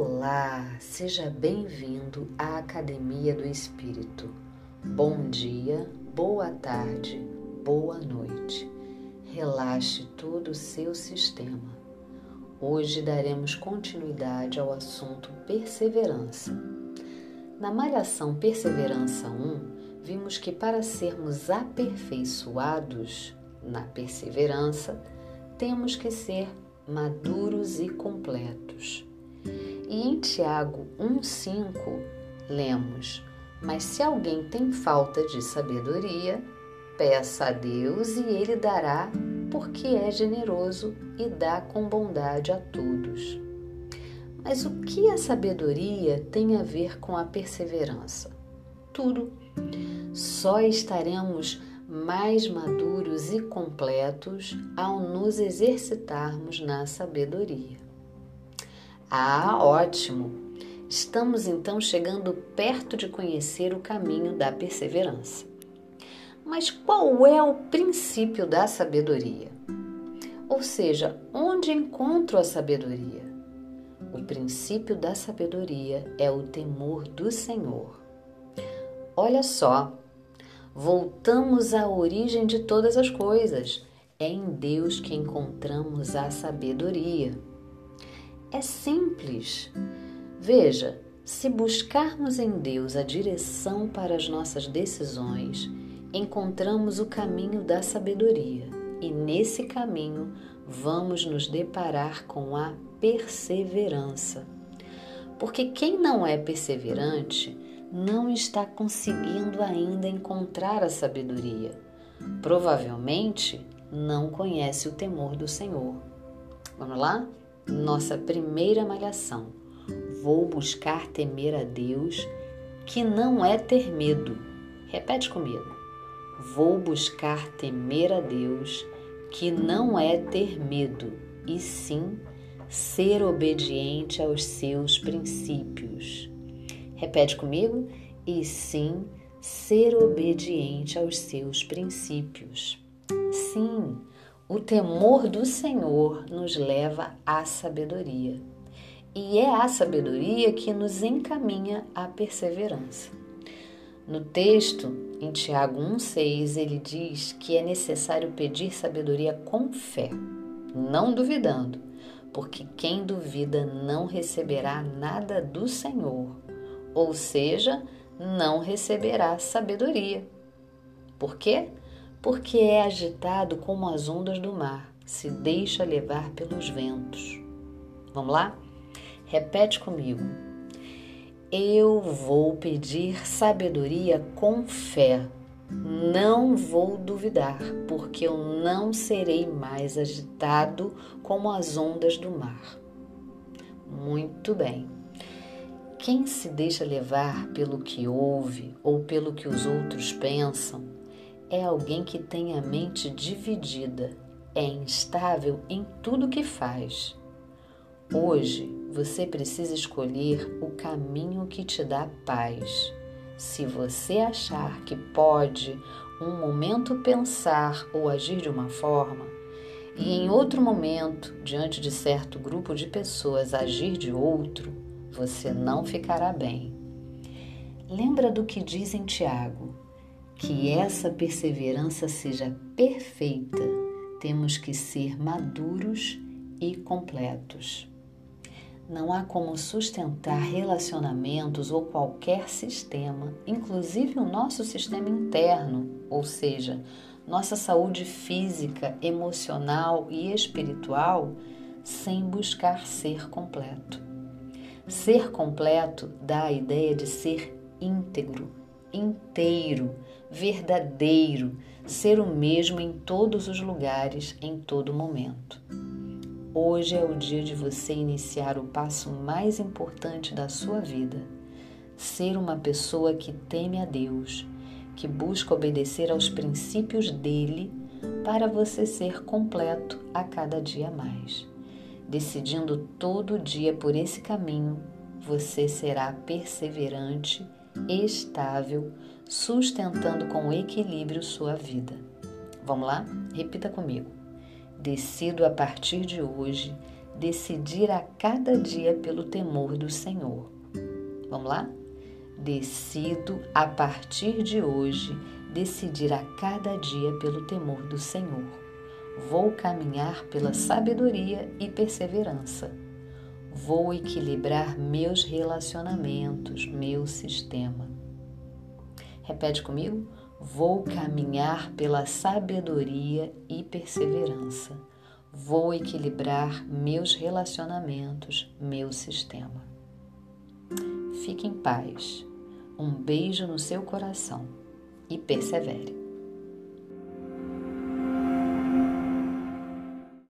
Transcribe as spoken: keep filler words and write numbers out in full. Olá, seja bem-vindo à Academia do Espírito. Bom dia, boa tarde, boa noite. Relaxe todo o seu sistema. Hoje daremos continuidade ao assunto perseverança. Na Malhação Perseverança um, vimos que para sermos aperfeiçoados na perseverança, temos que ser maduros e completos. E em Tiago um, cinco, lemos: mas se alguém tem falta de sabedoria, peça a Deus e Ele dará, porque é generoso e dá com bondade a todos. Mas o que a sabedoria tem a ver com a perseverança? Tudo. Só estaremos mais maduros e completos ao nos exercitarmos na sabedoria. Ah, ótimo! Estamos então chegando perto de conhecer o caminho da perseverança. Mas qual é o princípio da sabedoria? Ou seja, onde encontro a sabedoria? O princípio da sabedoria é o temor do Senhor. Olha só, voltamos à origem de todas as coisas. É em Deus que encontramos a sabedoria. É simples. Veja, se buscarmos em Deus a direção para as nossas decisões, encontramos o caminho da sabedoria e nesse caminho vamos nos deparar com a perseverança. Porque quem não é perseverante não está conseguindo ainda encontrar a sabedoria. Provavelmente não conhece o temor do Senhor. Vamos lá? Nossa primeira malhação. Vou buscar temer a Deus, que não é ter medo. Repete comigo. Vou buscar temer a Deus, que não é ter medo, e sim ser obediente aos seus princípios. Repete comigo. E sim ser obediente aos seus princípios. Sim. O temor do Senhor nos leva à sabedoria. E é a sabedoria que nos encaminha à perseverança. No texto, em Tiago um, seis, ele diz que é necessário pedir sabedoria com fé, não duvidando, porque quem duvida não receberá nada do Senhor, ou seja, não receberá sabedoria. Por quê? Porque é agitado como as ondas do mar, se deixa levar pelos ventos. Vamos lá? Repete comigo. Eu vou pedir sabedoria com fé, não vou duvidar, porque eu não serei mais agitado como as ondas do mar. Muito bem. Quem se deixa levar pelo que ouve ou pelo que os outros pensam, é alguém que tem a mente dividida, é instável em tudo que faz. Hoje, você precisa escolher o caminho que te dá paz. Se você achar que pode, um momento, pensar ou agir de uma forma, e em outro momento, diante de certo grupo de pessoas, agir de outro, você não ficará bem. Lembra do que diz em Tiago? Que essa perseverança seja perfeita, temos que ser maduros e completos. Não há como sustentar relacionamentos ou qualquer sistema, inclusive o nosso sistema interno, ou seja, nossa saúde física, emocional e espiritual, sem buscar ser completo. Ser completo dá a ideia de ser íntegro, inteiro, verdadeiro, ser o mesmo em todos os lugares, em todo momento. Hoje é o dia de você iniciar o passo mais importante da sua vida, ser uma pessoa que teme a Deus, que busca obedecer aos princípios dele para você ser completo a cada dia a mais. Decidindo todo dia por esse caminho, você será perseverante, estável, sustentando com equilíbrio sua vida. Vamos lá? Repita comigo. Decido a partir de hoje decidir a cada dia pelo temor do Senhor. Vamos lá? Decido, a partir de hoje, decidir a cada dia pelo temor do Senhor. Vou caminhar pela sabedoria e perseverança. Vou equilibrar meus relacionamentos, meu sistema. Repete comigo. Vou caminhar pela sabedoria e perseverança. Vou equilibrar meus relacionamentos, meu sistema. Fique em paz. Um beijo no seu coração e persevere.